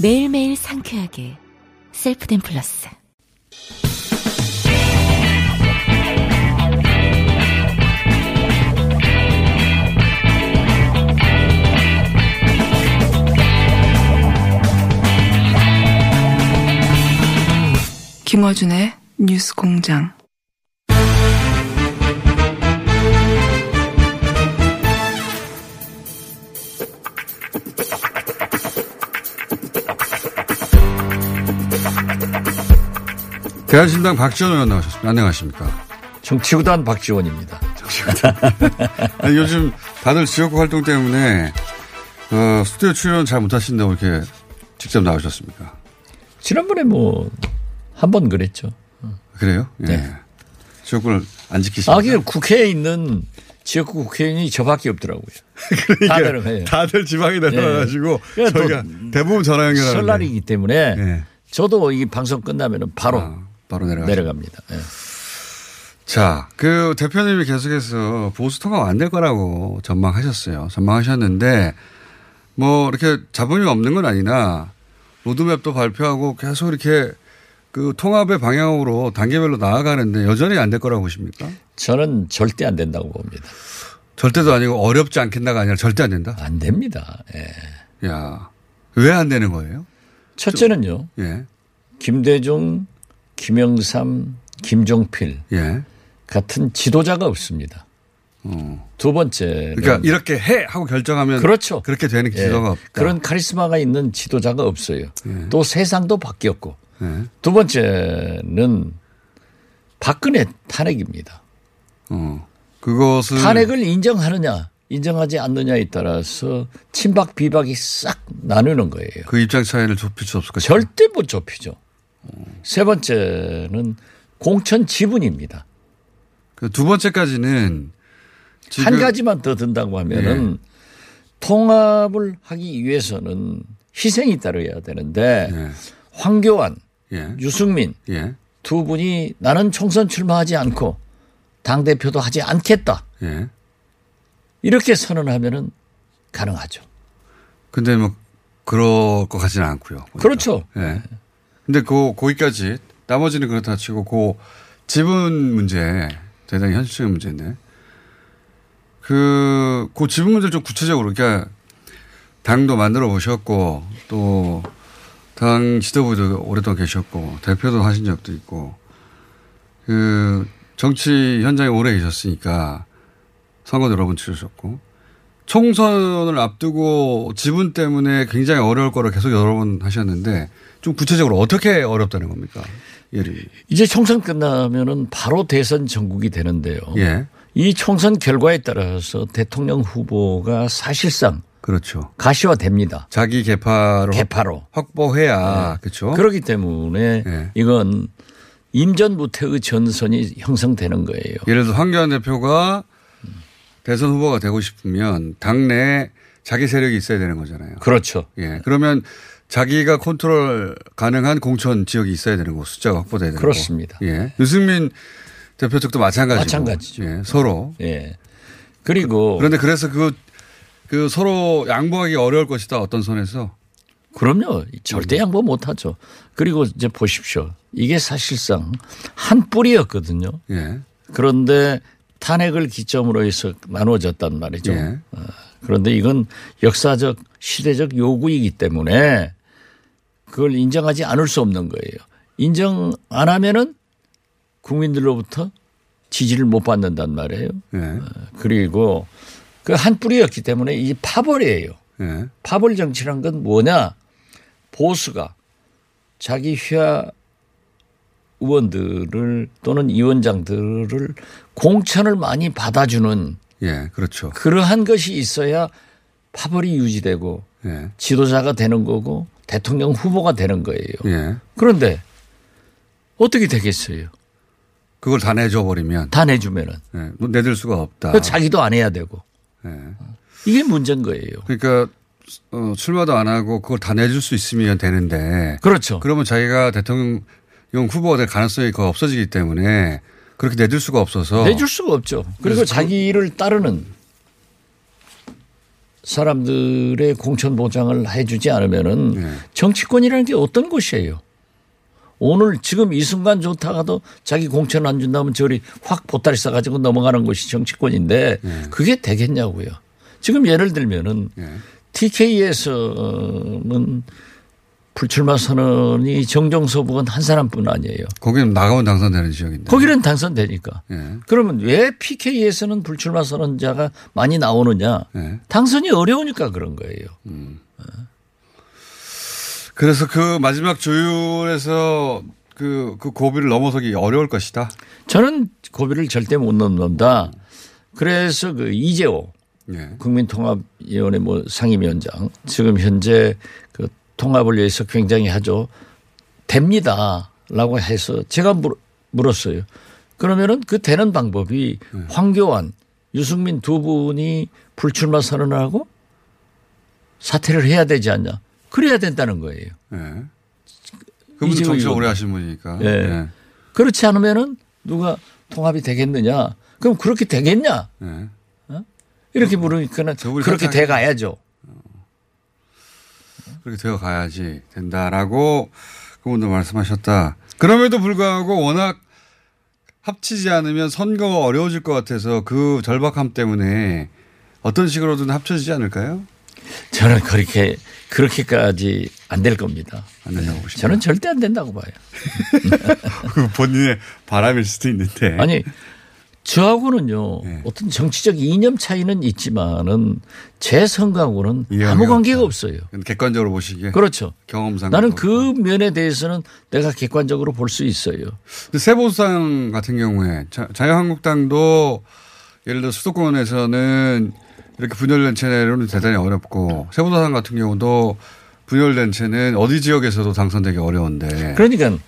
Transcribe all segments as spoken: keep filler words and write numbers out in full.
매일매일 상쾌하게. 셀프댄 플러스. 김어준의 뉴스공장. 대안신당 박지원 의원 나오셨습니다. 안녕하십니까. 정치구단 박지원입니다. 정치구단. 아니, 요즘 다들 지역구 활동 때문에 어, 스튜디오 출연 잘 못하신다고 이렇게 직접 나오셨습니까? 지난번에 뭐 한 번 그랬죠. 그래요? 네. 예. 지역구를 안 지키시나요? 아, 그 국회에 있는 지역구 국회의원이 저밖에 없더라고요. 그러니까 다들, 네. 다들 지방에 내려가지고 네. 그러니까 저희가 대부분 전화 연결하는 설날이기 때문에 네. 저도 이 방송 끝나면 바로 아, 바로 내려가죠. 내려갑니다. 네. 자, 그 대표님이 계속해서 보수통합 안 될 거라고 전망하셨어요. 전망하셨는데 뭐 이렇게 잡음이 없는 건 아니나 로드맵도 발표하고 계속 이렇게 그 통합의 방향으로 단계별로 나아가는데 여전히 안 될 거라고 보십니까? 저는 절대 안 된다고 봅니다. 절대도 아니고 어렵지 않겠나가 아니라 절대 안 된다? 안 됩니다. 예. 야, 왜 안 되는 거예요? 첫째는요. 예. 김대중, 김영삼, 김종필 예. 같은 지도자가 없습니다. 어. 두 번째. 그러니까 이렇게 해 하고 결정하면 그렇죠. 그렇게 되는 지도자가 예. 없다. 그런 카리스마가 있는 지도자가 없어요. 예. 또 세상도 바뀌었고. 예. 두 번째는 박근혜 탄핵입니다. 어. 그것을 탄핵을 인정하느냐. 인정하지 않느냐에 따라서 친박 비박이 싹 나누는 거예요. 그 입장 차이를 좁힐 수 없을 것이다. 절대 못 좁히죠. 음. 세 번째는 공천 지분입니다. 그 두 번째까지는 한 가지만 더 든다고 하면은 예. 통합을 하기 위해서는 희생이 따라야 되는데 예. 황교안, 예. 유승민 예. 두 분이 나는 총선 출마하지 않고 당대표도 하지 않겠다. 예. 이렇게 선언하면은 가능하죠. 근데 뭐 그럴 것 같지는 않고요. 보니까. 그렇죠. 예. 네. 근데 그 거기까지 나머지는 그렇다 치고 그 지분 문제 대단히 현실적인 문제네. 그, 그 지분 문제 좀 구체적으로 그러니까 당도 만들어 보셨고 또 당 지도부도 오랫동안 계셨고 대표도 하신 적도 있고 그 정치 현장에 오래 계셨으니까. 선거도 여러 번 치르셨고 총선을 앞두고 지분 때문에 굉장히 어려울 거를 계속 여러 번 하셨는데 좀 구체적으로 어떻게 어렵다는 겁니까? 예를. 이제 총선 끝나면은 바로 대선 전국이 되는데요. 예. 이 총선 결과에 따라서 대통령 후보가 사실상 그렇죠. 가시화됩니다. 자기 개파로, 개파로. 확보해야 네. 그렇죠. 그렇기 때문에 예. 이건 임전무태의 전선이 형성되는 거예요. 예를 들어 황교안 대표가 대선 후보가 되고 싶으면 당내에 자기 세력이 있어야 되는 거잖아요. 그렇죠. 예. 그러면 자기가 컨트롤 가능한 공천 지역이 있어야 되는 거고 숫자가 확보돼야 되는 거고. 그렇습니다. 예. 유승민 대표 측도 마찬가지고. 마찬가지죠. 예. 서로. 예. 그리고. 그런데 그래서 그, 그 서로 양보하기 어려울 것이다. 어떤 선에서. 그럼요. 절대 양보 못하죠. 그리고 이제 보십시오. 이게 사실상 한 뿌리였거든요. 예. 그런데 탄핵을 기점으로 해서 나눠졌단 말이죠. 예. 그런데 이건 역사적 시대적 요구이기 때문에 그걸 인정하지 않을 수 없는 거예요. 인정 안 하면은 국민들로부터 지지를 못 받는단 말이에요. 예. 그리고 그 한 뿌리였기 때문에 이 파벌이에요. 예. 파벌 정치란 건 뭐냐. 보수가 자기 휘하 의원들을 또는 위원장들을 공천을 많이 받아주는 예, 그렇죠. 그러한 것이 있어야 파벌이 유지되고 예. 지도자가 되는 거고 대통령 후보가 되는 거예요. 예. 그런데 어떻게 되겠어요? 그걸 다 내줘 버리면. 다 내주면은. 예. 내줄 수가 없다. 자기도 안 해야 되고. 예. 이게 문제인 거예요. 그러니까 어, 출마도 안 하고 그걸 다 내줄 수 있으면 되는데. 그렇죠. 그러면 자기가 대통령 후보가 될 가능성이 거의 없어지기 때문에 그렇게 내줄 수가 없어서. 내줄 수가 없죠. 그리고 자기를 따르는 사람들의 공천 보장을 해 주지 않으면은 네. 정치권이라는 게 어떤 것이에요. 오늘 지금 이 순간 좋다가도 자기 공천 안 준다면 저리 확 보따리 싸가지고 넘어가는 것이 정치권인데 네. 그게 되겠냐고요. 지금 예를 들면은 네. 티케이에서는 불출마 선언이 정정서북은 한 사람뿐 아니에요. 거기는 나가면 당선되는 지역인데. 거기는 당선되니까. 예. 그러면 왜 피케이에서는 불출마 선언자가 많이 나오느냐. 예. 당선이 어려우니까 그런 거예요. 음. 예. 그래서 그 마지막 조율에서 그, 그 고비를 넘어서기 어려울 것이다. 저는 고비를 절대 못 넘는다. 그래서 그 이재호. 예. 국민통합위원회 뭐 상임위원장 지금 현재 그 통합을 위해서 굉장히 하죠. 됩니다라고 해서 제가 물, 물었어요. 그러면은 그 되는 방법이 예. 황교안, 유승민 두 분이 불출마 선언을 하고 사퇴를 해야 되지 않냐. 그래야 된다는 거예요. 예. 그분도 정치 오래 하신 분이니까. 예. 예. 그렇지 않으면은 누가 통합이 되겠느냐. 그럼 그렇게 되겠냐. 예. 이렇게 물으니까 그렇게 돼 가야죠. 그렇게 되어 가야지 된다라고 그분도 말씀하셨다. 그럼에도 불구하고 워낙 합치지 않으면 선거가 어려워질 것 같아서 그 절박함 때문에 어떤 식으로든 합쳐지지 않을까요? 저는 그렇게 그렇게까지 안 될 겁니다. 안 된다고 보십니까? 저는 절대 안 된다고 봐요. 본인의 바람일 수도 있는데. 아니. 저하고는요. 네. 어떤 정치적 이념 차이는 있지만은 제 생각하고는 아무 관계가 없다. 없어요. 객관적으로 보시기에. 그렇죠. 경험상. 나는 그 없다. 면에 대해서는 내가 객관적으로 볼 수 있어요. 세보수당 같은 경우에 자유한국당도 예를 들어 수도권에서는 이렇게 분열된 체내로는 대단히 어렵고 세보수당 같은 경우도 분열된 체는 어디 지역에서도 당선되기 어려운데. 그러니까.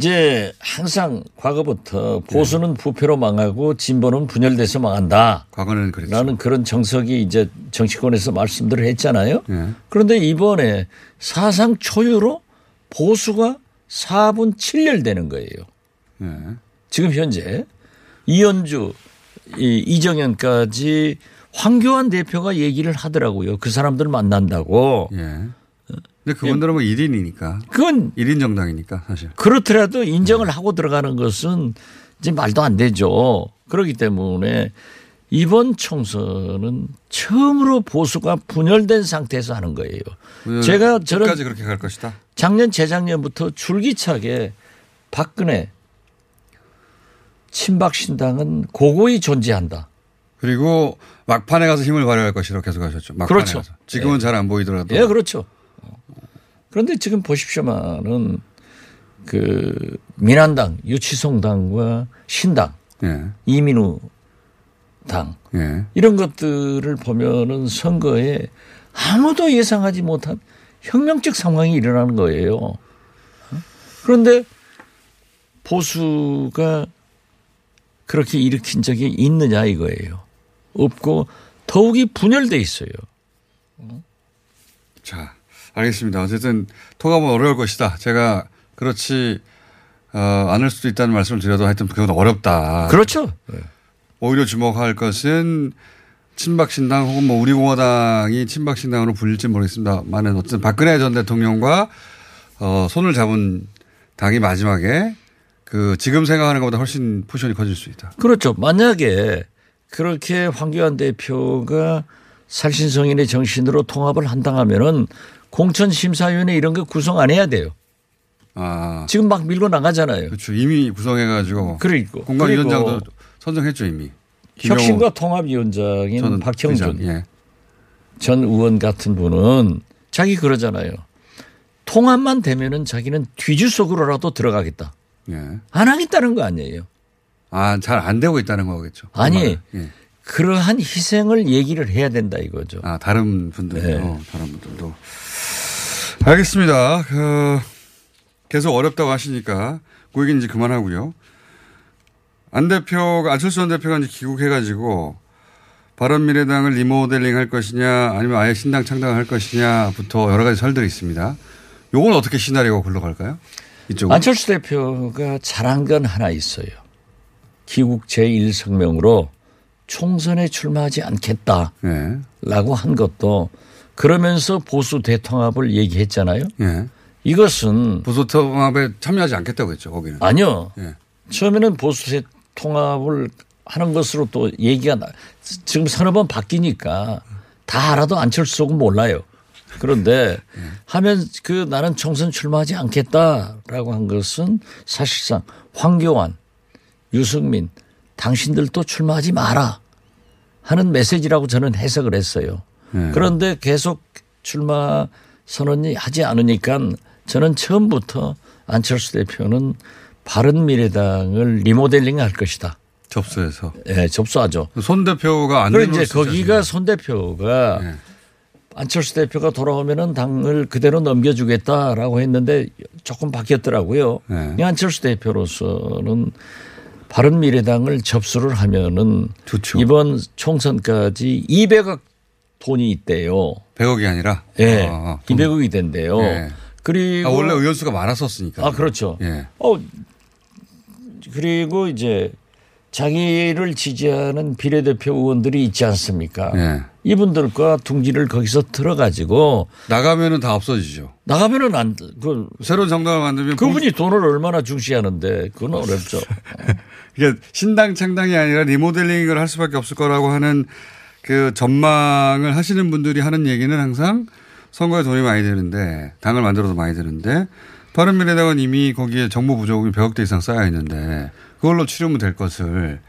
이제 항상 과거부터 보수는 부패로 망하고 진보는 분열돼서 망한다. 과거는 그랬죠. 라는 그런 정석이 이제 정치권에서 말씀들을 했잖아요. 예. 그런데 이번에 사상 초유로 보수가 사분 칠열 되는 거예요. 예. 지금 현재 이현주, 이정현까지 황교안 대표가 얘기를 하더라고요. 그 사람들 만난다고. 예. 근데 그분들은 뭐 일인이니까. 그건. 일인 정당이니까 사실. 그렇더라도 인정을 네. 하고 들어가는 것은 이제 말도 안 되죠. 그렇기 때문에 이번 총선은 처음으로 보수가 분열된 상태에서 하는 거예요. 분열, 제가 저는. 끝까지 그렇게 갈 것이다. 작년, 재작년부터 줄기차게 박근혜, 친박신당은 고고히 존재한다. 그리고 막판에 가서 힘을 발휘할 것이라고 계속 하셨죠. 막판에 그렇죠. 가서. 지금은 네. 잘 안 보이더라도. 예, 네, 그렇죠. 그런데 지금 보십시오만은 그 민한당, 유치송 당과 신당, 예. 이민우 당 예. 이런 것들을 보면은 선거에 아무도 예상하지 못한 혁명적 상황이 일어나는 거예요. 그런데 보수가 그렇게 일으킨 적이 있느냐 이거예요. 없고 더욱이 분열돼 있어요. 자. 알겠습니다. 어쨌든 통합은 어려울 것이다. 제가 그렇지 어, 않을 수도 있다는 말씀을 드려도 하여튼 그건 어렵다. 그렇죠. 네. 오히려 주목할 것은 친박신당 혹은 뭐 우리공화당이 친박신당으로 불릴지 모르겠습니다만은 어쨌든 박근혜 전 대통령과 어, 손을 잡은 당이 마지막에 그 지금 생각하는 것보다 훨씬 포션이 커질 수 있다. 그렇죠. 만약에 그렇게 황교안 대표가 살신성인의 정신으로 통합을 한다면은 공천심사위원회 이런 거 구성 안 해야 돼요. 아. 지금 막 밀고 나가잖아요. 그렇죠. 이미 구성해가지고. 그리고. 공관위원장도 선정했죠 이미. 혁신과 통합위원장인 박형준 예. 전 의원 같은 분은 자기 그러잖아요. 통합만 되면은 자기는 뒤주 속으로라도 들어가겠다. 예. 안 하겠다는 거 아니에요. 아, 잘 안 되고 있다는 거겠죠. 아니. 예. 그러한 희생을 얘기를 해야 된다 이거죠. 아, 다른 분들도. 네. 다른 분들도. 알겠습니다. 그 계속 어렵다고 하시니까 그 얘기는 이제 그만하고요. 안 대표가, 안철수 전 대표가 이제 귀국해가지고 바른미래당을 리모델링 할 것이냐 아니면 아예 신당 창당할 것이냐부터 여러 가지 설들이 있습니다. 요건 어떻게 시나리오가 굴러갈까요? 이쪽은? 안철수 대표가 잘한 건 하나 있어요. 귀국 제일 성명으로 총선에 출마하지 않겠다라고 네. 한 것도 그러면서 보수 대통합을 얘기했잖아요. 네. 이것은 보수 통합에 참여하지 않겠다고 했죠. 거기는. 아니요. 네. 처음에는 보수 통합을 하는 것으로 또 얘기가 나. 지금 서너 번 바뀌니까 다 알아도 안철수 속은 몰라요. 그런데 네. 하면 그 나는 총선 출마하지 않겠다라고 한 것은 사실상 황교안, 유승민 당신들도 출마하지 마라 하는 메시지라고 저는 해석을 했어요. 네. 그런데 계속 출마 선언이 하지 않으니까 저는 처음부터 안철수 대표는 바른미래당을 리모델링 할 것이다. 접수해서. 네, 접수하죠. 손 대표가 안 되면. 그런데 거기가 손 대표가 네. 안철수 대표가 돌아오면은 당을 그대로 넘겨주겠다라고 했는데 조금 바뀌었더라고요. 네. 안철수 대표로서는 바른미래당을 접수를 하면은 좋죠. 이번 총선까지 이백억 돈이 있대요. 백억이 아니라? 네. 아, 이백억이 된대요. 네. 그리고. 아, 원래 의원수가 많았었으니까. 아, 그렇죠. 네. 어, 그리고 이제 자기를 지지하는 비례대표 의원들이 있지 않습니까? 네. 이분들과 둥지를 거기서 들어가지고. 나가면은 다 없어지죠. 나가면은 안, 그. 새로운 정당을 만들면. 그분이 봉... 돈을 얼마나 중시하는데 그건 어렵죠. 이게 신당 창당이 아니라 리모델링을 할 수밖에 없을 거라고 하는 그 전망을 하시는 분들이 하는 얘기는 항상 선거에 돈이 많이 드는데 당을 만들어서 많이 드는데 바른미래당은 이미 거기에 정보 부족이 백억대 이상 쌓여 있는데 그걸로 치료면 될 것을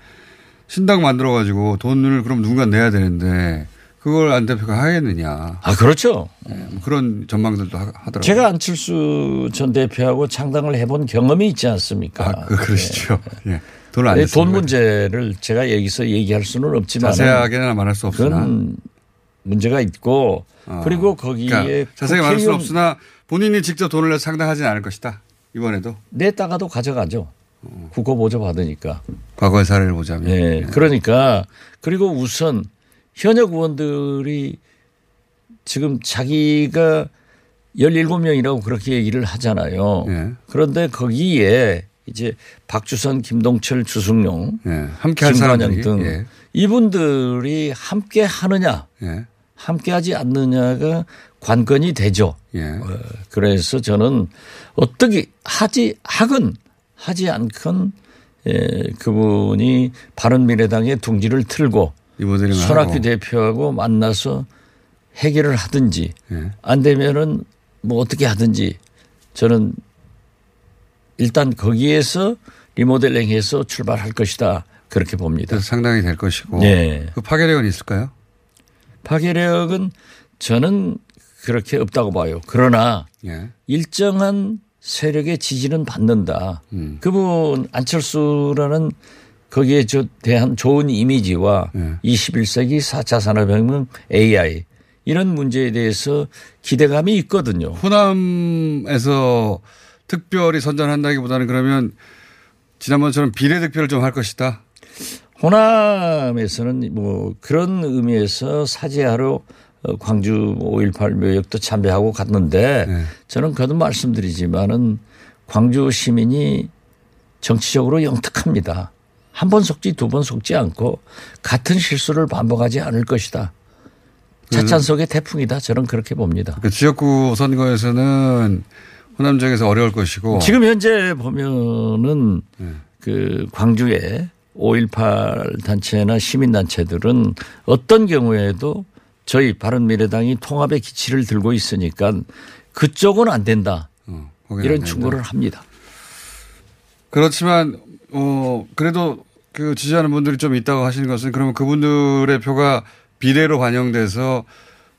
신당 만들어 가지고 돈을 그럼 누군가 내야 되는데 그걸 안 대표가 하겠느냐. 아, 그렇죠. 네, 그런 전망들도 하더라고요. 제가 안철수 전 대표하고 창당을 해본 경험이 있지 않습니까? 아, 그러시죠. 예. 예. 돈을 안 네, 돈 문제를 제가 여기서 얘기할 수는 없지만 자세하게는 말할 수 없으나 그건 문제가 있고 어. 그리고 거기에 그러니까 자세히 말할 수 없으나 본인이 직접 돈을 내서 상당하지는 않을 것이다. 이번에도. 냈다가도 가져가죠. 어. 국고 보조 받으니까. 과거의 사례를 보자면. 네, 네. 그러니까 그리고 우선 현역 의원들이 지금 자기가 열일곱 명이라고 그렇게 얘기를 하잖아요. 네. 그런데 거기에 이제 박주선, 김동철, 주승용, 예, 함께할 사람들 등 예. 이분들이 함께 하느냐, 예. 함께하지 않느냐가 관건이 되죠. 예. 그래서 저는 어떻게 하지 하건 하지 않건 예, 그분이 바른미래당의 둥지를 틀고 손학규 대표하고 만나서 해결을 하든지 예. 안 되면은 뭐 어떻게 하든지 저는. 일단 거기에서 리모델링해서 출발할 것이다. 그렇게 봅니다. 상당히 될 것이고. 네. 그 파괴력은 있을까요? 파괴력은 저는 그렇게 없다고 봐요. 그러나 네. 일정한 세력의 지지는 받는다. 음. 그분 안철수라는 거기에 대한 좋은 이미지와 네. 이십일 세기 사 차 산업혁명 에이아이 이런 문제에 대해서 기대감이 있거든요. 호남에서 특별히 선전한다기보다는 그러면 지난번처럼 비례득표를 좀 할 것이다. 호남에서는 뭐 그런 의미에서 사죄하러 광주 오일팔 묘역도 참배하고 갔는데 네. 저는 거듭 말씀드리지만은 광주 시민이 정치적으로 영특합니다. 한 번 속지 두 번 속지 않고 같은 실수를 반복하지 않을 것이다. 차찬석의 태풍이다. 저는 그렇게 봅니다. 그 지역구 선거에서는 호남 지역에서 어려울 것이고. 지금 현재 보면은 네. 그 광주에 오일팔 단체나 시민단체들은 어떤 경우에도 저희 바른미래당이 통합의 기치를 들고 있으니까 그쪽은 안 된다. 어, 이런 안 충고를 된다. 합니다. 그렇지만 어, 그래도 그 지지하는 분들이 좀 있다고 하시는 것은 그러면 그분들의 표가 비례로 반영돼서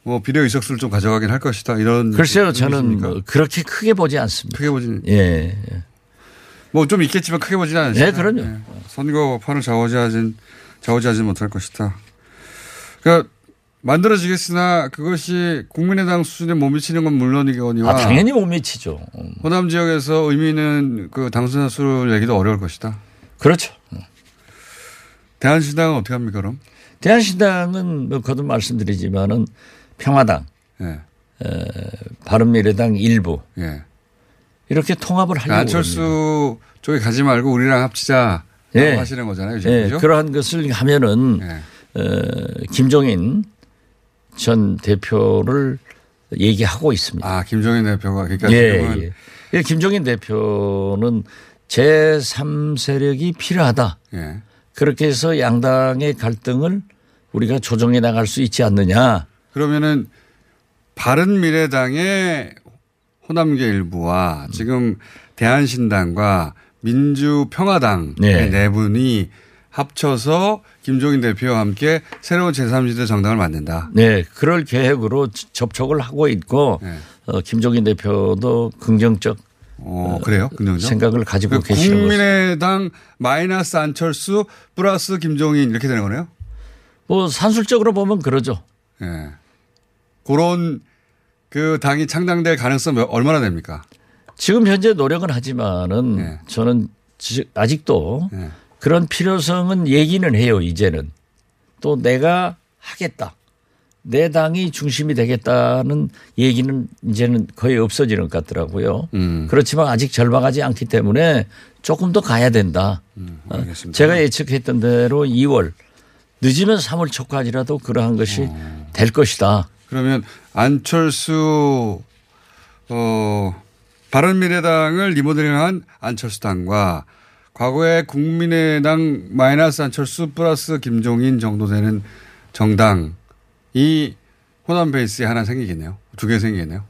뭐 비례 의석수를 좀 가져가긴 할 것이다 이런. 글쎄요 저는 뭐 그렇게 크게 보지 않습니다. 크게 보진. 예. 뭐 좀 있겠지만 크게 보지는 않습니다. 네, 그럼요. 예. 선거판을 좌우지하진 좌우지하지 못할 것이다. 그러니까 만들어지겠으나 그것이 국민의당 수준에 못 미치는 건 물론이거니와. 아, 당연히 못 미치죠. 음. 호남 지역에서 의미 있는 그 당선자 수를 내기도 어려울 것이다. 그렇죠. 대안신당은 어떻게 합니까 그럼? 대안신당은 뭐 거듭 말씀드리지만은 평화당, 예. 에, 바른미래당 일부 예. 이렇게 통합을 하려고. 안철수 쪽에 가지 말고 우리랑 합치자 예. 하시는 거잖아요. 예. 그죠? 그러한 것을 하면은 예. 에, 김종인 전 대표를 얘기하고 있습니다. 아, 김종인 대표가 그러니까 예, 예. 김종인 대표는 제삼 세력이 필요하다. 예. 그렇게 해서 양당의 갈등을 우리가 조정해 나갈 수 있지 않느냐. 그러면은 바른미래당의 호남계 일부와 음. 지금 대한신당과 민주평화당 네. 네 분이 합쳐서 김종인 대표와 함께 새로운 제삼 지대 정당을 만든다. 네. 그럴 계획으로 접촉을 하고 있고 네. 어, 김종인 대표도 긍정적 어, 그래요? 긍정적? 생각을 가지고 그러니까 계시라고. 국민의당 마이너스 안철수 플러스 김종인 이렇게 되는 거네요? 뭐 산술적으로 보면 그러죠. 예. 네. 그런 그 당이 창당될 가능성이 얼마나 됩니까? 지금 현재 노력은 하지만은 네. 저는 아직도 네. 그런 필요성은 얘기는 해요, 이제는. 또 내가 하겠다. 내 당이 중심이 되겠다는 얘기는 이제는 거의 없어지는 것 같더라고요. 음. 그렇지만 아직 절망하지 않기 때문에 조금 더 가야 된다. 음, 알겠습니다. 제가 예측했던 대로 이월 늦으면 삼월 초까지라도 그러한 것이 어. 될 것이다. 그러면 안철수 어, 바른미래당을 리모델링한 안철수당과 과거의 국민의당 마이너스 안철수 플러스 김종인 정도 되는 정당 이 호남 베이스에 하나 생기겠네요. 두 개 생기겠네요.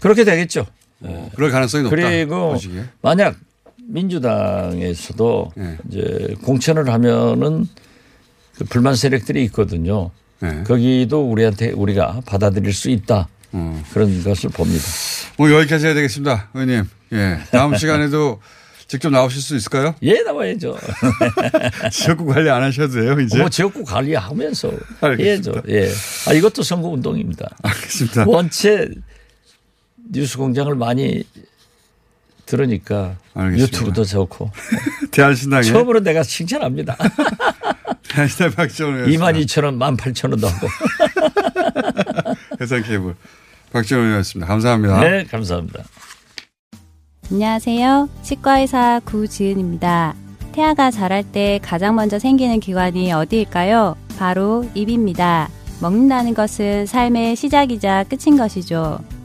그렇게 되겠죠. 네. 그럴 가능성이 높다. 그리고 보시기에. 만약 민주당에서도 네. 이제 공천을 하면은 그 불만 세력들이 있거든요. 네. 거기도 우리한테 우리가 받아들일 수 있다. 어. 그런 것을 봅니다. 뭐 여기까지 해야 되겠습니다, 의원님. 예. 다음 시간에도 직접 나오실 수 있을까요? 예, 나와야죠. 지역구 관리 안 하셔도 돼요, 이제. 뭐 지역구 관리하면서 해야죠. 예. 아, 이것도 선거 운동입니다. 알겠습니다. 원체 뉴스공장을 많이 들으니까 알겠습니다. 유튜브도 좋고. 대안신당에. 처음으로 내가 칭찬합니다. 대안신당 박지원 의원이었습니다. 이만 이천 원, 만 팔천 원도 하고. 해상케이블 박지원 의원이었습니다. 감사합니다. 네, 감사합니다. 안녕하세요. 치과의사 구지은입니다. 태아가 자랄 때 가장 먼저 생기는 기관이 어디일까요? 바로 입입니다. 먹는다는 것은 삶의 시작이자 끝인 것이죠.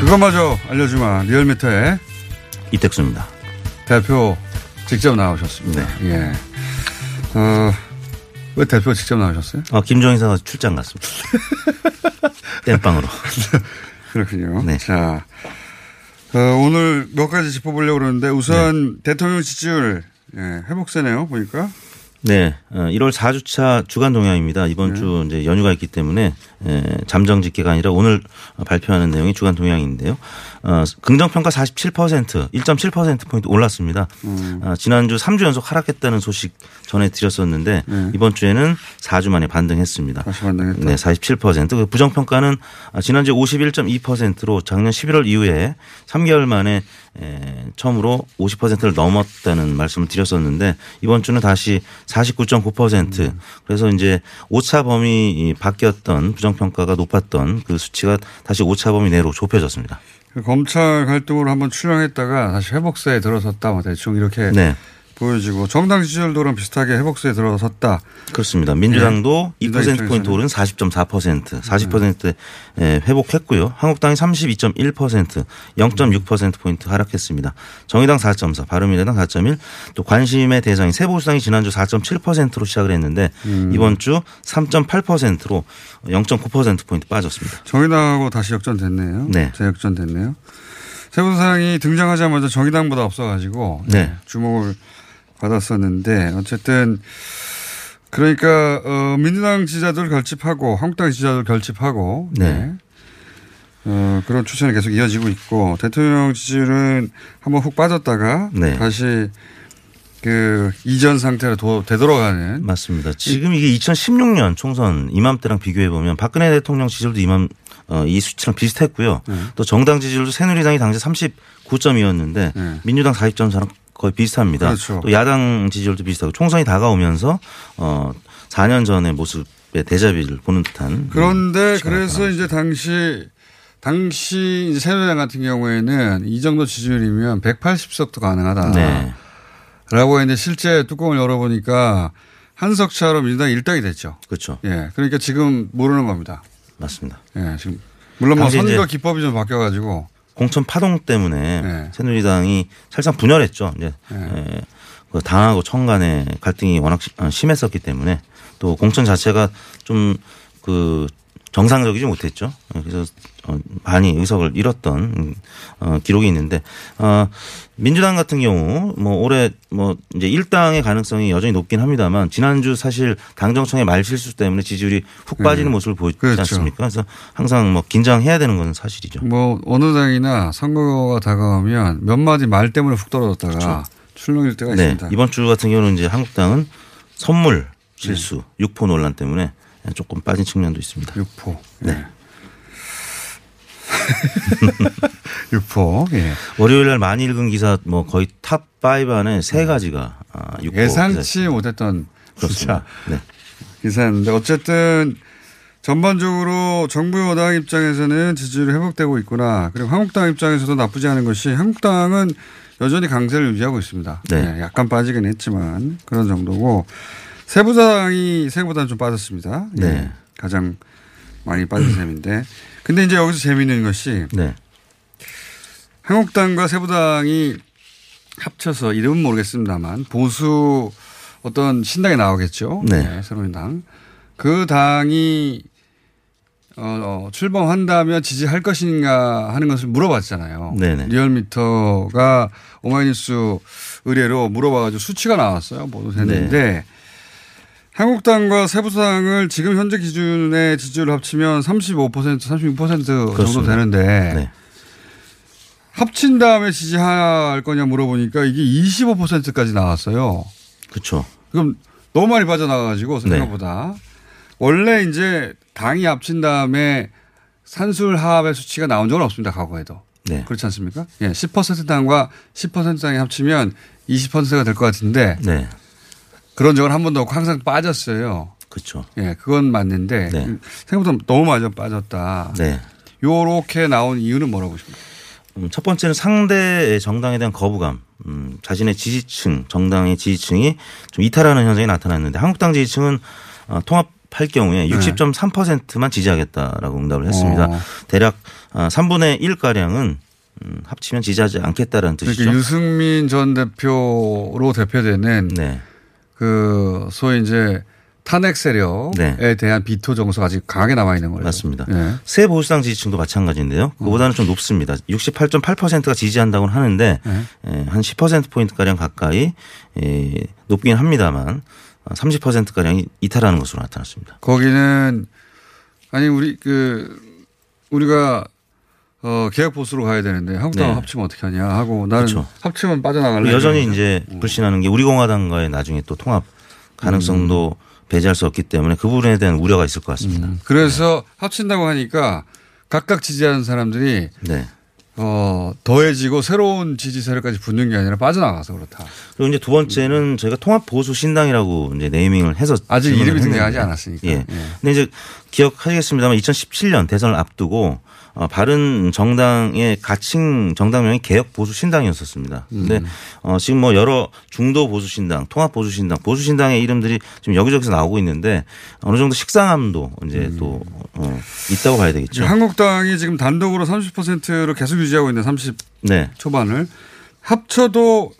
그것마저 알려주마. 리얼미터의 이택수입니다. 대표 직접 나오셨습니다. 네. 예. 어, 왜 대표 직접 나오셨어요? 어, 김종인 사가 출장 갔습니다. 땜빵으로. 그렇군요. 네. 자, 어, 오늘 몇 가지 짚어보려고 그러는데 우선 네. 대통령 지지율 예, 회복세네요. 보니까. 네. 어, 일월 사 주차 주간 동향입니다. 이번 네. 주 이제 연휴가 있기 때문에 예, 잠정 집계가 아니라 오늘 발표하는 내용이 주간 동향인데요. 어, 긍정평가 사십칠 퍼센트, 일 점 칠 퍼센트포인트 올랐습니다. 음. 어, 지난주 삼 주 연속 하락했다는 소식 전해드렸었는데 네. 이번 주에는 사 주 만에 반등했습니다. 다시 반등했다. 네, 사십칠 퍼센트. 그 부정평가는 지난주 오십일 점 이 퍼센트로 작년 십일월 이후에 삼 개월 만에 처음으로 오십 퍼센트를 넘었다는 말씀을 드렸었는데 이번 주는 다시 사십구 점 구 퍼센트 음. 그래서 이제 오차범위 바뀌었던 부정평가가 높았던 그 수치가 다시 오차범위 내로 좁혀졌습니다. 그 검찰 갈등으로 한번 출렁했다가 다시 회복세에 들어섰다 뭐 대충 이렇게 네. 보여지고 정당 지지율도랑 비슷하게 회복세에 들어섰다. 그렇습니다. 민주당도 네. 이 퍼센트포인트 오른 사십 점 사 퍼센트 사십 퍼센트 네. 회복했고요. 한국당이 삼십이 점 일 퍼센트 영 점 육 퍼센트포인트 하락했습니다. 정의당 사 점 사 바른미래당 사 점 일 또 관심의 대상인 새보수당이 지난주 사 점 칠 퍼센트로 시작을 했는데 음. 이번 주 삼 점 팔 퍼센트로 영 점 구 퍼센트포인트 빠졌습니다. 정의당하고 다시 역전됐네요. 네. 재역전됐네요. 새보수당이 등장하자마자 정의당보다 앞서가지고 네. 주목을 받았었는데 어쨌든 그러니까 어 민주당 지지자들 결집하고 한국당 지지자들 결집하고 네. 네. 어 그런 추천이 계속 이어지고 있고 대통령 지지율은 한번 훅 빠졌다가 네. 다시 그 이전 상태로 도, 되돌아가는. 맞습니다. 지금 이게 이천십육 년 총선 이맘때랑 비교해 보면 박근혜 대통령 지지율도 이맘 어, 이 수치랑 비슷했고요. 네. 또 정당 지지율도 새누리당이 당시 삼십구 점이었는데 네. 민주당 사십 점 사랑 거의 비슷합니다. 그렇죠. 또 야당 지지율도 비슷하고 총선이 다가오면서 어 사 년 전의 모습의 데자뷰를 보는 듯한. 그런데 그래서 이제 당시 당시 새누리당 같은 경우에는 이 정도 지지율이면 백팔십 석도 가능하다. 네. 라고 했는데 실제 뚜껑을 열어보니까 한 석 차로 민주당 일당이 됐죠. 그렇죠. 예, 그러니까 지금 모르는 겁니다. 맞습니다. 예, 지금 물론 뭐 선거 기법이 좀 바뀌어가지고 공천 파동 때문에 네. 새누리당이 사실상 분열했죠. 이제 네. 당하고 청 간의 갈등이 워낙 심했었기 때문에 또 공천 자체가 좀 그 정상적이지 못했죠. 그래서 많이 의석을 잃었던 기록이 있는데 민주당 같은 경우 뭐 올해 뭐 이제 일당의 가능성이 여전히 높긴 합니다만 지난주 사실 당정청의 말실수 때문에 지지율이 훅 빠지는 네. 모습을 보였지 그렇죠. 않습니까? 그래서 항상 뭐 긴장해야 되는 건 사실이죠. 뭐 어느 당이나 선거가 다가오면 몇 마디 말 때문에 훅 떨어졌다가 그렇죠. 출렁일 때가 네. 있습니다. 이번 주 같은 경우는 이제 한국당은 선물 실수 네. 육 포 논란 때문에 조금 빠진 측면도 있습니다. 육 포. 네. 네. 육 포. 예. 월요일 날 많이 읽은 기사 뭐 거의 탑 오 안에 세 가지가 아, 육 포. 예상치 기사였습니다. 못했던 그렇습니다. 네. 기사였는데 어쨌든 전반적으로 정부 여당 입장에서는 지지율이 회복되고 있구나. 그리고 한국당 입장에서도 나쁘지 않은 것이 한국당은 여전히 강세를 유지하고 있습니다. 네. 네. 약간 빠지긴 했지만 그런 정도고 세부당이 생각보다는 좀 빠졌습니다. 네. 네. 가장 많이 빠진 셈인데. 근데 이제 여기서 재미있는 것이 네. 한국당과 세부당이 합쳐서 이름은 모르겠습니다만 보수 어떤 신당이 나오겠죠. 네. 네, 새로운 당. 그 당이 어, 출범한다면 지지할 것인가 하는 것을 물어봤잖아요. 네네. 리얼미터가 오마이뉴스 의뢰로 물어봐가지고 수치가 나왔어요. 보도됐는데 네. 한국당과 세부당을 지금 현재 기준의 지지율을 합치면 삼십오 퍼센트, 삼십육 퍼센트 그렇습니다. 정도 되는데 네. 합친 다음에 지지할 거냐 물어보니까 이게 이십오 퍼센트까지 나왔어요. 그렇죠. 그럼 너무 많이 빠져나가가지고 생각보다 네. 원래 이제 당이 합친 다음에 산술 합의 수치가 나온 적은 없습니다. 과거에도. 네. 그렇지 않습니까? 예, 십 퍼센트 당과 십 퍼센트 당이 합치면 이십 퍼센트가 될 것 같은데 네. 그런 적은 한 번도 없고 항상 빠졌어요. 그렇죠. 예, 그건 맞는데 네. 생각보다 너무 많이 빠졌다. 네. 요렇게 나온 이유는 뭐라고 보십니까? 첫 번째는 상대 정당에 대한 거부감, 음, 자신의 지지층, 정당의 지지층이 좀 이탈하는 현상이 나타났는데 한국당 지지층은 어, 통합할 경우에 육십 점 삼 퍼센트만 지지하겠다라고 응답을 했습니다. 어. 대략 어, 삼분의 일가량은 음, 합치면 지지하지 않겠다라는 뜻이죠. 그러니까 유승민 전 대표로 대표되는 네. 그 소위 이제 탄핵 세력에 네. 대한 비토 정서가 아직 강하게 남아 있는 거예요. 맞습니다. 네. 새 보수당 지지층도 마찬가지인데요. 그보다는 어. 좀 높습니다. 육십팔 점 팔 퍼센트가 지지한다고는 하는데 네. 한 십 퍼센트 포인트 가량 가까이 높긴 합니다만 삼십 퍼센트 가량이 이탈하는 것으로 나타났습니다. 거기는 아니 우리 그 우리가 어, 개혁 보수로 가야 되는데 한국당 네. 합치면 어떻게 하냐 하고 나는 그렇죠. 합치면 빠져나갈래. 여전히 이제 어. 불신하는 게 우리공화당과의 나중에 또 통합 가능성도 음. 배제할 수 없기 때문에 그 부분에 대한 우려가 있을 것 같습니다. 음. 그래서 네. 합친다고 하니까 각각 지지하는 사람들이 네. 어, 더해지고 새로운 지지 세력까지 붙는 게 아니라 빠져나가서 그렇다. 그리고 이제 두 번째는 저희가 통합보수신당이라고 이제 네이밍을 해서 아직 이름이 등장하지 않았으니까. 예. 예. 근데 이제 기억하시겠습니다만 이천십칠 년 대선을 앞두고 어, 바른 정당의 가칭 정당명이 개혁보수신당이었었습니다. 그런데 음. 어, 지금 뭐 여러 중도보수신당, 통합보수신당, 보수신당의 이름들이 지금 여기저기서 나오고 있는데 어느 정도 식상함도 이제 음. 또 어, 있다고 봐야 되겠죠. 한국당이 지금 단독으로 삼십 퍼센트를 계속 유지하고 있는 삼십 네. 초반을 합쳐도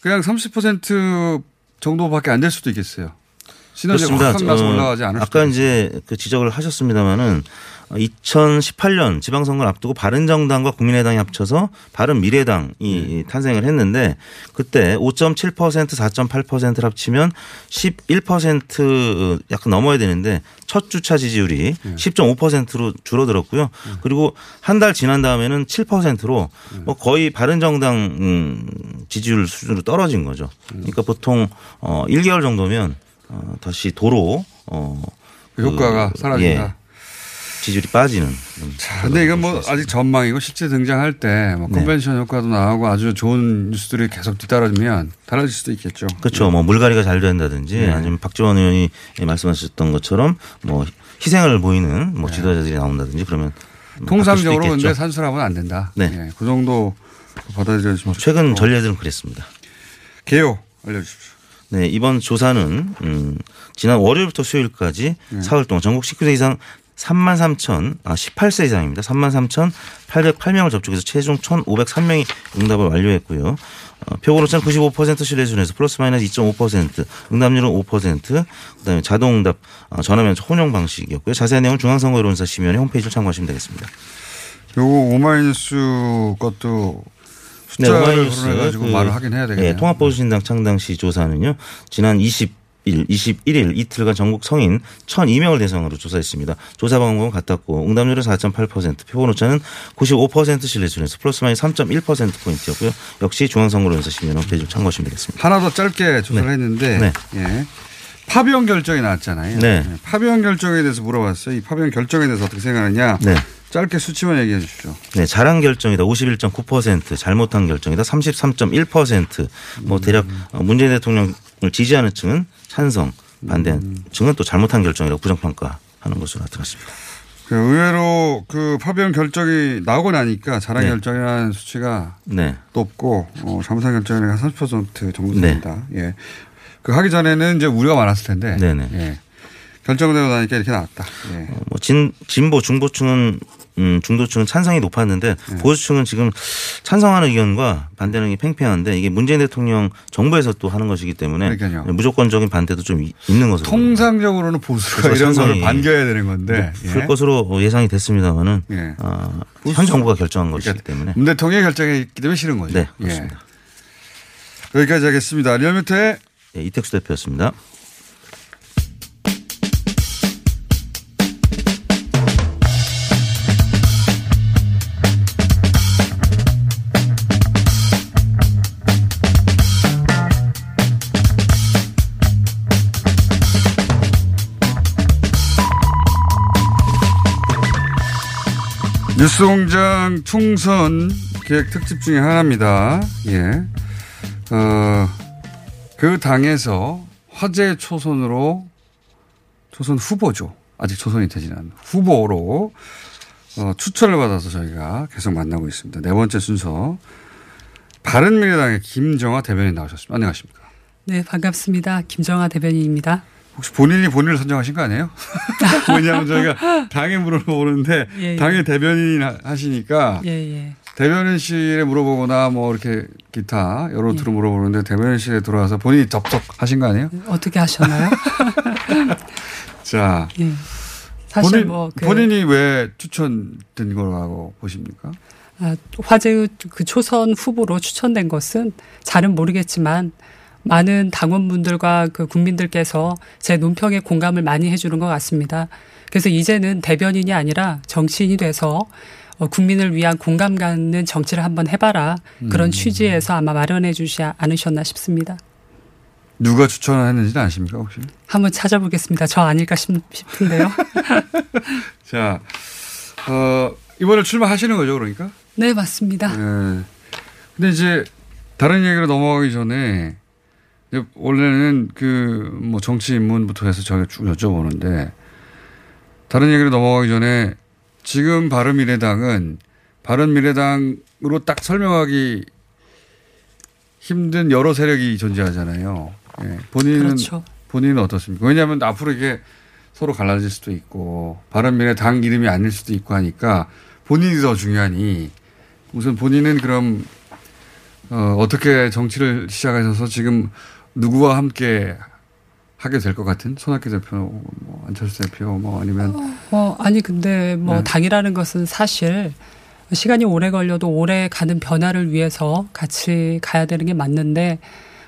그냥 삼십 퍼센트 정도밖에 안 될 수도 있겠어요. 시너지가 확 나서 올라가지 않을 수도 있어요. 아까 이제 그 지적을 하셨습니다마는 이천십팔 년 지방선거를 앞두고 바른정당과 국민의당이 합쳐서 바른미래당이 네. 탄생을 했는데 그때 오 점 칠 퍼센트 사 점 팔 퍼센트를 합치면 십일 퍼센트 약간 넘어야 되는데 첫 주차 지지율이 네. 십 점 오 퍼센트로 줄어들었고요. 네. 그리고 한 달 지난 다음에는 칠 퍼센트로 네. 뭐 거의 바른정당 지지율 수준으로 떨어진 거죠. 그러니까 보통 일 개월 정도면 다시 도로 어 그 효과가 사라진다. 예. 지지율이 빠지는. 자, 근데 이건 뭐 있습니다. 아직 전망이고 실제 등장할 때 뭐 컨벤션 네. 효과도 나오고 아주 좋은 뉴스들이 계속 뒤따르면 달라질 수도 있겠죠. 그렇죠. 네. 뭐 물갈이가 잘 된다든지 네. 아니면 박지원 의원이 말씀하셨던 것처럼 뭐 희생을 보이는 뭐 지도자들이 네. 나온다든지 그러면 통상적으로 근데 산술하면 안 된다. 네. 네. 그 정도 받아들여주시면 최근 전례들은 그랬습니다. 개요 알려주십시오. 네, 이번 조사는 음, 지난 월요일부터 수요일까지 네. 사흘 동안 전국 십구 세 이상 삼만 삼천, 아 십팔 세 이상입니다. 삼만 삼천팔백팔 명을 접촉해서 최종 천오백삼 명이 응답을 완료했고요. 어, 표고로는 구십오 퍼센트 신뢰수준에서 플러스 마이너스 이 점 오 퍼센트, 응답률은 오 퍼센트, 그다음에 자동응답 어, 전화면 혼용 방식이었고요. 자세한 내용은 중앙선거여론조사 심의위원회 홈페이지를 참고하시면 되겠습니다. 요거 오마이뉴스 것도 숫자를 네, 풀어내가지고 그 말을 하긴 해야 되겠네요. 네, 통합보수신당 창당 시 조사는요. 지난 이십 일, 이십일 일 이틀간 전국 성인 천이 명을 대상으로 조사했습니다. 조사 방법은 같았고 응답률은 사 점 팔 퍼센트, 표본 오차는 구십오 퍼센트 신뢰수준에서 플러스 마이너스 삼 점 일 퍼센트포인트였고요. 역시 중앙선거론조사 심의위원회 홈페이지를 참고하시면 되겠습니다. 하나 더 짧게 조사를 네. 했는데 네. 예. 파병 결정이 나왔잖아요. 네. 파병 결정에 대해서 물어봤어요. 이 파병 결정에 대해서 어떻게 생각하느냐. 네. 짧게 수치만 얘기해 주시죠. 네, 잘한 결정이다 오십일 점 구 퍼센트, 잘못한 결정이다 삼십삼 점 일 퍼센트. 뭐 대략 문재인 대통령을 지지하는 층은 찬성, 반대하는 음. 층은 또 잘못한 결정이라고 부정평가하는 것으로 나타났습니다. 그 의외로 그 파병 결정이 나오고 나니까 잘한 네. 결정이라는 수치가 네. 높고 어, 잘못한 결정이 한 삼십 퍼센트 정도 됩니다. 네. 예, 그 하기 전에는 이제 우려가 많았을 텐데. 네네. 예. 결정되고 나니까 이렇게 나왔다. 예. 어, 뭐 진, 진보 중보층은 음, 중도층은 찬성이 높았는데 예. 보수층은 지금 찬성하는 의견과 반대하는 게 팽팽한데 이게 문재인 대통령 정부에서 또 하는 것이기 때문에 그러니까요. 무조건적인 반대도 좀 있는 것으로. 통상적으로는 보수가 이런 거를 반겨야 되는 건데. 그럴 예. 것으로 예상이 됐습니다마는 예. 어, 현 정부가 결정한 그러니까 것이기 때문에. 문 대통령이 결정했기 때문에 싫은 거죠. 네. 그렇습니다. 예. 여기까지 하겠습니다. 리얼미터의 예, 이택수 대표였습니다. 뉴스공장 총선 계획 특집 중에 하나입니다. 예, 어, 그 당에서 화제 초선으로 초선 후보죠. 아직 초선이 되진 않은 후보로 어, 추천을 받아서 저희가 계속 만나고 있습니다. 네 번째 순서 바른미래당의 김정화 대변인 나오셨습니다. 안녕하십니까? 네, 반갑습니다. 김정화 대변인입니다. 혹시 본인이 본인을 선정하신 거 아니에요? 왜냐하면 저희가 당에 물어보는데 예, 예. 당의 대변인 하시니까 예, 예. 대변인실에 물어보거나 뭐 이렇게 기타 여러 루트로 예. 물어보는데 대변인실에 들어와서 본인이 접속하신 거 아니에요? 어떻게 하셨나요? 자, 예. 사실 본인, 뭐 그 본인이 왜 추천된 거라고 보십니까? 아, 화제의 그 초선 후보로 추천된 것은 잘은 모르겠지만. 많은 당원분들과 그 국민들께서 제 논평에 공감을 많이 해주는 것 같습니다. 그래서 이제는 대변인이 아니라 정치인이 돼서 국민을 위한 공감 갖는 정치를 한번 해봐라. 그런 음. 취지에서 아마 마련해 주지 않으셨나 싶습니다. 누가 추천했는지는 아십니까 혹시? 한번 찾아보겠습니다. 저 아닐까 싶은데요. 자, 어, 이번에 출마하시는 거죠, 그러니까? 네, 맞습니다. 네. 근데 이제 다른 얘기로 넘어가기 전에 원래는 그 뭐 정치 입문부터 해서 저희가 쭉 여쭤보는데 다른 얘기로 넘어가기 전에 지금 바른미래당은 바른미래당으로 딱 설명하기 힘든 여러 세력이 존재하잖아요. 예. 본인은 그렇죠. 본인은 어떻습니까? 왜냐하면 앞으로 이게 서로 갈라질 수도 있고 바른미래당 이름이 아닐 수도 있고 하니까 본인이 더 중요하니 우선 본인은 그럼 어, 어떻게 정치를 시작하셔서 지금 누구와 함께 하게 될 것 같은? 손학규 대표, 뭐 안철수 대표, 뭐 아니면 어, 어 아니 근데 뭐 네. 당이라는 것은 사실 시간이 오래 걸려도 오래 가는 변화를 위해서 같이 가야 되는 게 맞는데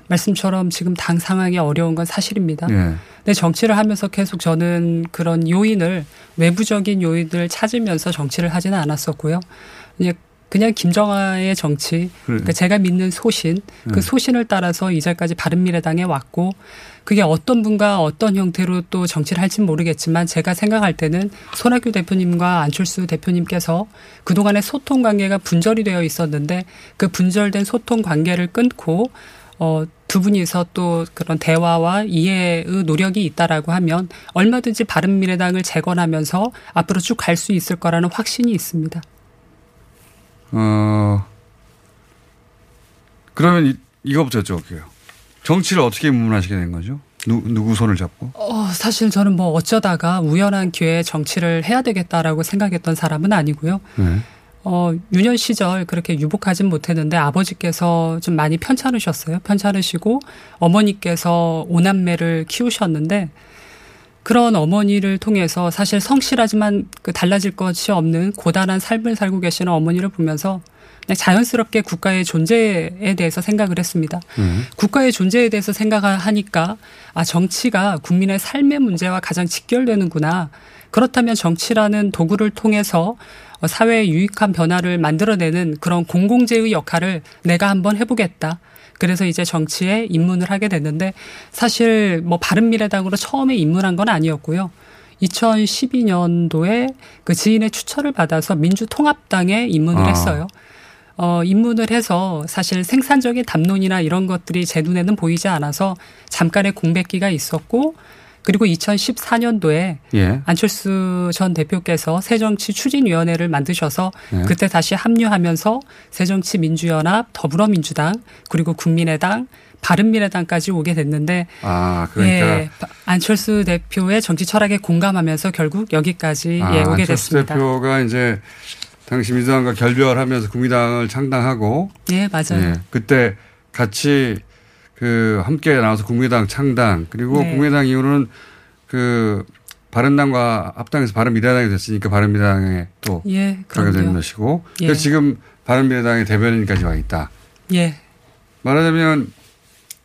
말씀처럼 지금 당 상황이 어려운 건 사실입니다. 네. 근데 정치를 하면서 계속 저는 그런 요인을 외부적인 요인을 찾으면서 정치를 하지는 않았었고요. 그냥 그냥 김정화의 정치, 그러니까 제가 믿는 소신, 그 소신을 따라서 이제까지 바른미래당에 왔고 그게 어떤 분과 어떤 형태로 또 정치를 할지는 모르겠지만 제가 생각할 때는 손학규 대표님과 안철수 대표님께서 그동안의 소통관계가 분절이 되어 있었는데 그 분절된 소통관계를 끊고 어, 두 분이서 또 그런 대화와 이해의 노력이 있다라고 하면 얼마든지 바른미래당을 재건하면서 앞으로 쭉 갈 수 있을 거라는 확신이 있습니다. 어, 그러면 이, 이거부터 여쭤볼게요. 정치를 어떻게 입문하시게 된 거죠? 누, 누구 손을 잡고? 어, 사실 저는 뭐 어쩌다가 우연한 기회에 정치를 해야 되겠다라고 생각했던 사람은 아니고요. 네. 어, 유년 시절 그렇게 유복하진 못했는데 아버지께서 좀 많이 편찮으셨어요. 편찮으시고 어머니께서 오남매를 키우셨는데 그런 어머니를 통해서 사실 성실하지만 그 달라질 것이 없는 고단한 삶을 살고 계시는 어머니를 보면서 그냥 자연스럽게 국가의 존재에 대해서 생각을 했습니다. 음. 국가의 존재에 대해서 생각하니까 아, 정치가 국민의 삶의 문제와 가장 직결되는구나. 그렇다면 정치라는 도구를 통해서 사회에 유익한 변화를 만들어내는 그런 공공재의 역할을 내가 한번 해보겠다. 그래서 이제 정치에 입문을 하게 됐는데 사실 뭐 바른미래당으로 처음에 입문한 건 아니었고요. 이천십이 년도에 그 지인의 추천을 받아서 민주통합당에 입문을 아. 했어요. 어, 입문을 해서 사실 생산적인 담론이나 이런 것들이 제 눈에는 보이지 않아서 잠깐의 공백기가 있었고 그리고 이천십사 년도에 예. 안철수 전 대표께서 새정치 추진위원회를 만드셔서 예. 그때 다시 합류하면서 새정치민주연합, 더불어민주당, 그리고 국민의당, 바른미래당까지 오게 됐는데 아, 그러니까 예, 안철수 대표의 정치 철학에 공감하면서 결국 여기까지 아, 예, 오게 안철수 됐습니다. 안철수 대표가 이제 당시 민주당과 결별하면서 국민당을 창당하고 예, 맞아요. 예, 그때 같이 그 함께 나와서 국민의당 창당 그리고 네. 국민의당 이후로는 그 바른당과 합당해서 바른미래당이 됐으니까 바른미래당에 또 예, 가게 된 것이고 예. 그래서 지금 바른미래당의 대변인까지 와 있다. 예. 말하자면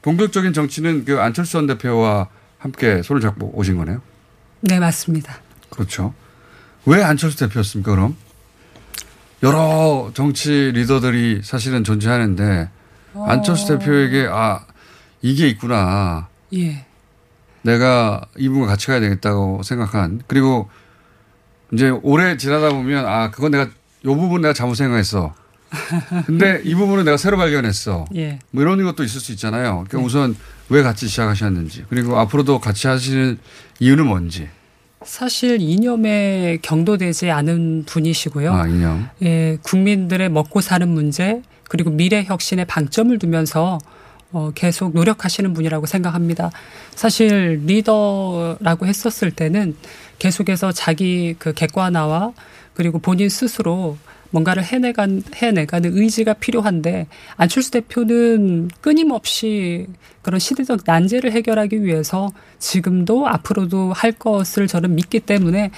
본격적인 정치는 그 안철수 전 대표와 함께 손을 잡고 오신 거네요. 네, 맞습니다. 그렇죠. 왜 안철수 대표였습니까? 그럼 여러 정치 리더들이 사실은 존재하는데 어. 안철수 대표에게 아. 이게 있구나. 예. 내가 이분과 같이 가야 되겠다고 생각한. 그리고 이제 오래 지나다 보면 아 그건 내가 요 부분 내가 잘못 생각했어. 근데 이 부분은 내가 새로 발견했어. 예. 뭐 이런 것도 있을 수 있잖아요. 그러니까 네. 우선 왜 같이 시작하셨는지 그리고 앞으로도 같이 하시는 이유는 뭔지. 사실 이념에 경도되지 않은 분이시고요. 아, 이념. 예, 국민들의 먹고 사는 문제 그리고 미래 혁신에 방점을 두면서. 어, 계속 노력하시는 분이라고 생각합니다. 사실 리더라고 했었을 때는 계속해서 자기 그 객관화와 그리고 본인 스스로 뭔가를 해내간, 해내가는 의지가 필요한데 안철수 대표는 끊임없이 그런 시대적 난제를 해결하기 위해서 지금도 앞으로도 할 것을 저는 믿기 때문에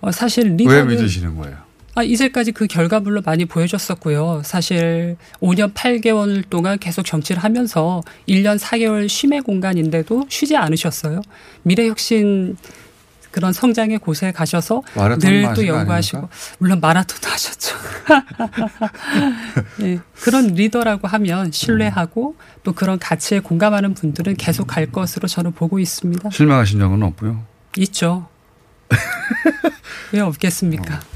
어, 사실 리더는 왜 믿으시는 거예요? 아, 이제까지 그 결과물로 많이 보여줬었고요. 사실 오 년 팔 개월 동안 계속 정치를 하면서 일 년 사 개월 쉼의 공간인데도 쉬지 않으셨어요. 미래혁신 그런 성장의 곳에 가셔서 늘 또 연구하시고. 아닙니까? 물론 마라톤도 하셨죠. 네, 그런 리더라고 하면 신뢰하고 음. 또 그런 가치에 공감하는 분들은 계속 갈 것으로 저는 보고 있습니다. 실망하신 적은 없고요? 있죠. 왜 없겠습니까? 어.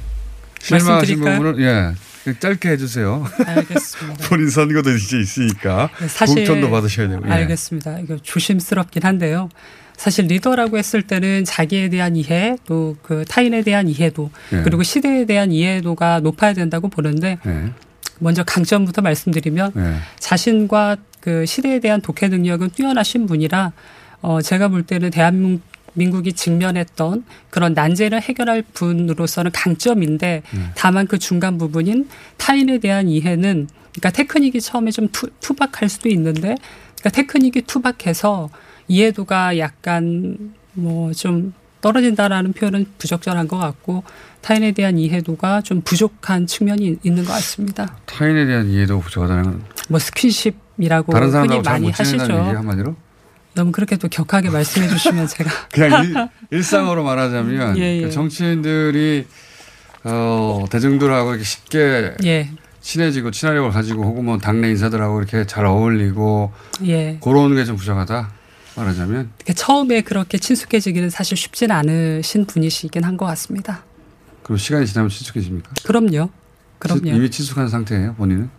실망하신 부분을 예 짧게 해주세요. 알겠습니다. 본인 선거도 이제 있으니까 공천도 받으셔야 되고. 예. 알겠습니다. 이거 조심스럽긴 한데요. 사실 리더라고 했을 때는 자기에 대한 이해, 또 그 타인에 대한 이해도, 예. 그리고 시대에 대한 이해도가 높아야 된다고 보는데, 예. 먼저 강점부터 말씀드리면, 예. 자신과 그 시대에 대한 독해 능력은 뛰어나신 분이라, 어, 제가 볼 때는 대한민국이 직면했던 그런 난제를 해결할 분으로서는 강점인데, 예. 다만 그 중간 부분인 타인에 대한 이해는, 그러니까 테크닉이 처음에 좀 투, 투박할 수도 있는데, 그러니까 테크닉이 투박해서 이해도가 약간 뭐 좀 떨어진다라는 표현은 부적절한 것 같고 타인에 대한 이해도가 좀 부족한 측면이 있는 것 같습니다. 타인에 대한 이해도 부족하다는 뭐 스킨십이라고 다른 흔히 많이 하시죠. 한마디로? 너무 그렇게 또 격하게 말씀해 주시면 제가. 그냥 일, 일상으로 말하자면 예, 예. 정치인들이 어, 대중들하고 이렇게 쉽게 예. 친해지고 친화력을 가지고 혹은 뭐 당내 인사들하고 이렇게 잘 어울리고 예. 그런 게 좀 부족하다. 말하자면 그러니까 처음에 그렇게 친숙해지기는 사실 쉽진 않으신 분이시긴 한 것 같습니다. 그럼 시간이 지나면 친숙해집니까? 그럼요. 그럼요. 치, 이미 친숙한 상태예요, 본인은?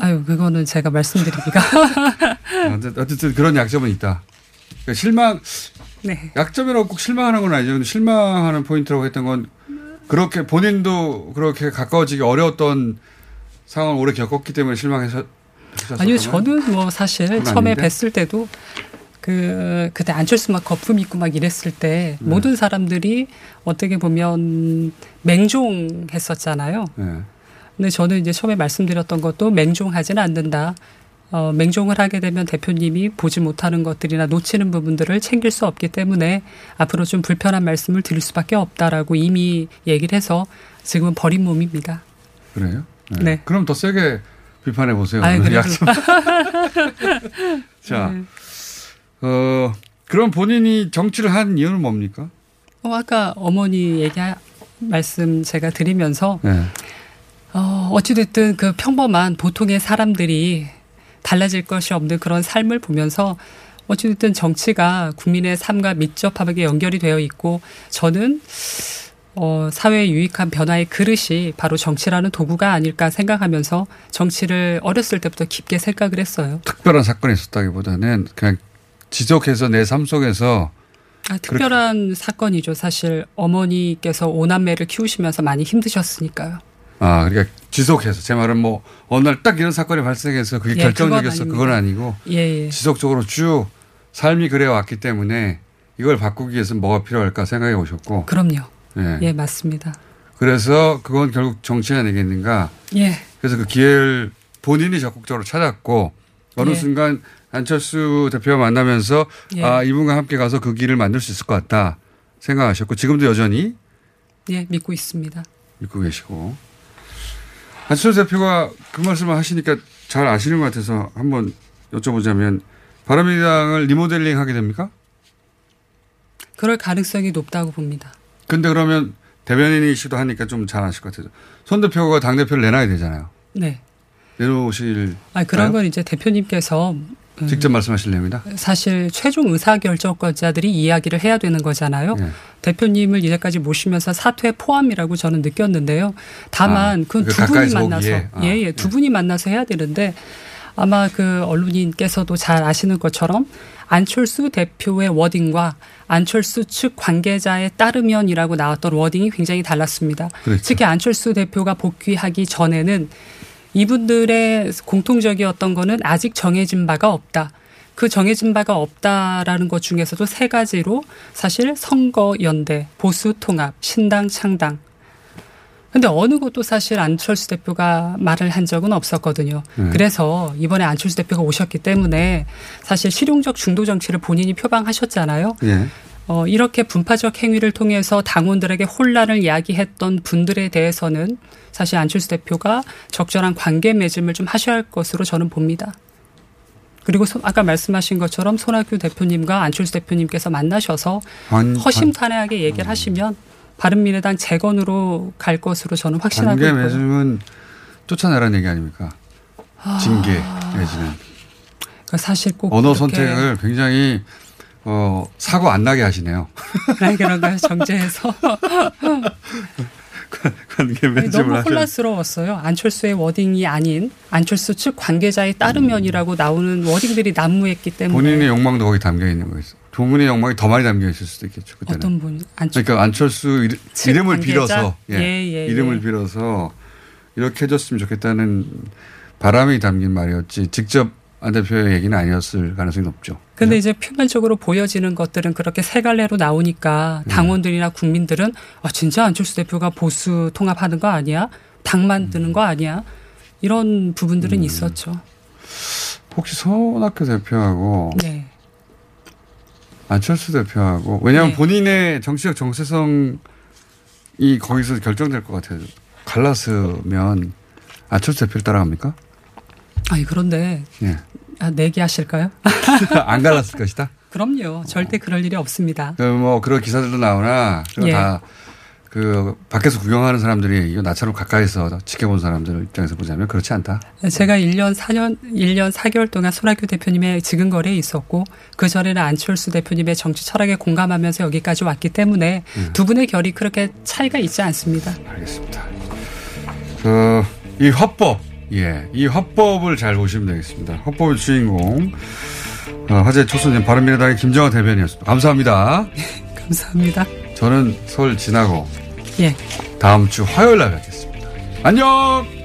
아유, 그거는 제가 말씀드리기가. 어쨌든 그런 약점은 있다. 그러니까 실망, 네. 약점이라고 꼭 실망하는 건 아니죠. 실망하는 포인트라고 했던 건 그렇게 본인도 그렇게 가까워지기 어려웠던 상황을 오래 겪었기 때문에 실망해서. 아니요, 저는 뭐 사실 처음에 아닌데? 뵀을 때도. 그, 그때 안철수 막 거품 있고 막 이랬을 때 네. 모든 사람들이 어떻게 보면 맹종했었잖아요. 네. 근데 저는 이제 처음에 말씀드렸던 것도 맹종하지는 않는다. 어, 맹종을 하게 되면 대표님이 보지 못하는 것들이나 놓치는 부분들을 챙길 수 없기 때문에 앞으로 좀 불편한 말씀을 드릴 수밖에 없다라고 이미 얘기를 해서 지금은 버린 몸입니다. 그래요? 네. 네. 그럼 더 세게 비판해 보세요. 아유, 약점. 자. 네. 어, 그럼 본인이 정치를 한 이유는 뭡니까? 어, 아까 어머니 얘기 말씀 제가 드리면서 네. 어, 어찌됐든 그 평범한 보통의 사람들이 달라질 것이 없는 그런 삶을 보면서 어찌됐든 정치가 국민의 삶과 밀접하게 연결이 되어 있고 저는 어, 사회에 유익한 변화의 그릇이 바로 정치라는 도구가 아닐까 생각하면서 정치를 어렸을 때부터 깊게 생각을 했어요. 특별한 사건이 있었다기보다는 그냥 지적해서 내 삶 속에서 아, 특별한 그렇게. 사건이죠. 사실 어머니께서 오남매를 키우시면서 많이 힘드셨으니까요. 아, 그러니까 지속해서 제 말은 뭐 어느 날 딱 이런 사건이 발생해서 그게 예, 결정적이었어 그건, 그건 아니고 예, 예. 지속적으로 쭉 삶이 그래 왔기 때문에 이걸 바꾸기 위해서 뭐가 필요할까 생각해 오셨고 그럼요. 예, 예 맞습니다. 그래서 그건 결국 정치 아니겠는가. 예. 그래서 그 기회를 본인이 적극적으로 찾았고 어느 예. 순간. 안철수 대표와 만나면서 예. 아 이분과 함께 가서 그 길을 만들 수 있을 것 같다 생각하셨고 지금도 여전히 예 믿고 있습니다. 믿고 계시고 안철수 대표가 그 말씀을 하시니까 잘 아시는 것 같아서 한번 여쭤보자면 바른미래당을 리모델링하게 됩니까? 그럴 가능성이 높다고 봅니다. 근데 그러면 대변인이시도 하니까 좀 잘 아실 것 같아서 손 대표가 당 대표를 내놔야 되잖아요. 네 내놓으실. 아 그런 건 이제 대표님께서. 직접 말씀하실 내용이다. 사실 최종 의사결정권자들이 이야기를 해야 되는 거잖아요. 예. 대표님을 이제까지 모시면서 사퇴 포함이라고 저는 느꼈는데요. 다만 아, 그건 두 분이 만나서 예예 아, 예. 두 분이 만나서 해야 되는데 아마 그 언론인께서도 잘 아시는 것처럼 안철수 대표의 워딩과 안철수 측 관계자에 따르면이라고 나왔던 워딩이 굉장히 달랐습니다. 그렇죠. 특히 안철수 대표가 복귀하기 전에는 이분들의 공통적이었던 거는 아직 정해진 바가 없다. 그 정해진 바가 없다라는 것 중에서도 세 가지로 사실 선거 연대, 보수 통합, 신당 창당. 그런데 어느 것도 사실 안철수 대표가 말을 한 적은 없었거든요. 음. 그래서 이번에 안철수 대표가 오셨기 때문에 사실 실용적 중도 정치를 본인이 표방하셨잖아요. 예. 어, 이렇게 분파적 행위를 통해서 당원들에게 혼란을 야기했던 분들에 대해서는 사실 안철수 대표가 적절한 관계 맺음을 좀 하셔야 할 것으로 저는 봅니다. 그리고 소, 아까 말씀하신 것처럼 손학규 대표님과 안철수 대표님께서 만나셔서 관, 허심탄회하게 관, 얘기를 하시면 바른미래당 재건으로 갈 것으로 저는 확신하고 있고요. 관계 맺음은 쫓아내라는 얘기 아닙니까? 아, 징계 내지는. 그러니까 사실 꼭 언어 선택을 굉장히. 어, 사고 안 나게 하시네요. 아니, 그런가요? 정제해서. 이런 게 매집을 너무 혼란스러웠어요. 안철수의 워딩이 아닌 안철수 측 관계자에 따르면이라고 음. 나오는 워딩들이 난무했기 때문에. 본인의 욕망도 거기 담겨 있는 거였어. 조문의 욕망이 더 많이 담겨 있을 수도 있겠죠. 그때는. 어떤 분? 안철수. 그러니까 안철수 이름, 이름을 빌어서. 예, 예, 예, 이름을 예. 빌어서 이렇게 해줬으면 좋겠다는 바람이 담긴 말이었지. 직접 안 대표의 얘기는 아니었을 가능성이 높죠. 그런데 이제 표면적으로 보여지는 것들은 그렇게 세 갈래로 나오니까 당원들이나 국민들은 아, 진짜 안철수 대표가 보수 통합하는 거 아니야? 당 만드는 거 아니야? 이런 부분들은 음. 있었죠. 혹시 손학규 대표하고 네. 안철수 대표하고 왜냐하면 네. 본인의 정치적 정체성이 거기서 결정될 것 같아요. 갈랐으면 안철수 대표를 따라갑니까? 아니 그런데 예. 아, 내기하실까요? 안 갈랐을 것이다. 그럼요, 절대 그럴 일이 없습니다. 그 뭐 그런 기사들도 나오나 예. 다 그 밖에서 구경하는 사람들이 이 나처럼 가까이서 지켜본 사람들 입장에서 보자면 그렇지 않다. 제가 일 년 사 년 일 년 사 개월 동안 손학규 대표님의 지근거리에 있었고 그 전에는 안철수 대표님의 정치 철학에 공감하면서 여기까지 왔기 때문에 음. 두 분의 결이 그렇게 차이가 있지 않습니다. 알겠습니다. 그 이 화법. 예, 이 화법을 잘 보시면 되겠습니다. 화법의 주인공 화제 초선인 바른미래당의 김정화 대변인이었습니다. 감사합니다. 감사합니다. 저는 서울 지나고 예. 다음 주 화요일 날 뵙겠습니다. 안녕.